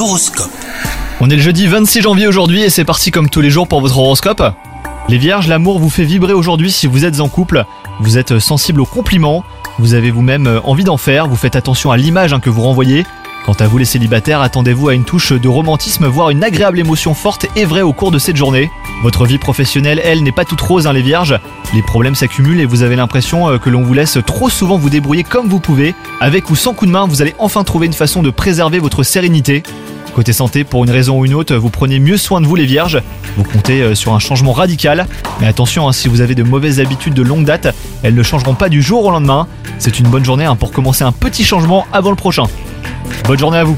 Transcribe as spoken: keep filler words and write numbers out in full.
l'horoscope. On est le jeudi vingt-six janvier aujourd'hui et c'est parti comme tous les jours pour votre horoscope. Les vierges, l'amour vous fait vibrer aujourd'hui si vous êtes en couple. Vous êtes sensible aux compliments, vous avez vous-même envie d'en faire, vous faites attention à l'image que vous renvoyez. Quant à vous les célibataires, attendez-vous à une touche de romantisme, voire une agréable émotion forte et vraie au cours de cette journée. Votre vie professionnelle, elle, n'est pas toute rose, hein, les vierges. Les problèmes s'accumulent et vous avez l'impression que l'on vous laisse trop souvent vous débrouiller comme vous pouvez. Avec ou sans coup de main, vous allez enfin trouver une façon de préserver votre sérénité. Côté santé, pour une raison ou une autre, vous prenez mieux soin de vous les vierges. Vous comptez sur un changement radical. Mais attention, hein, si vous avez de mauvaises habitudes de longue date, elles ne changeront pas du jour au lendemain. C'est une bonne journée hein, pour commencer un petit changement avant le prochain. Bonne journée à vous.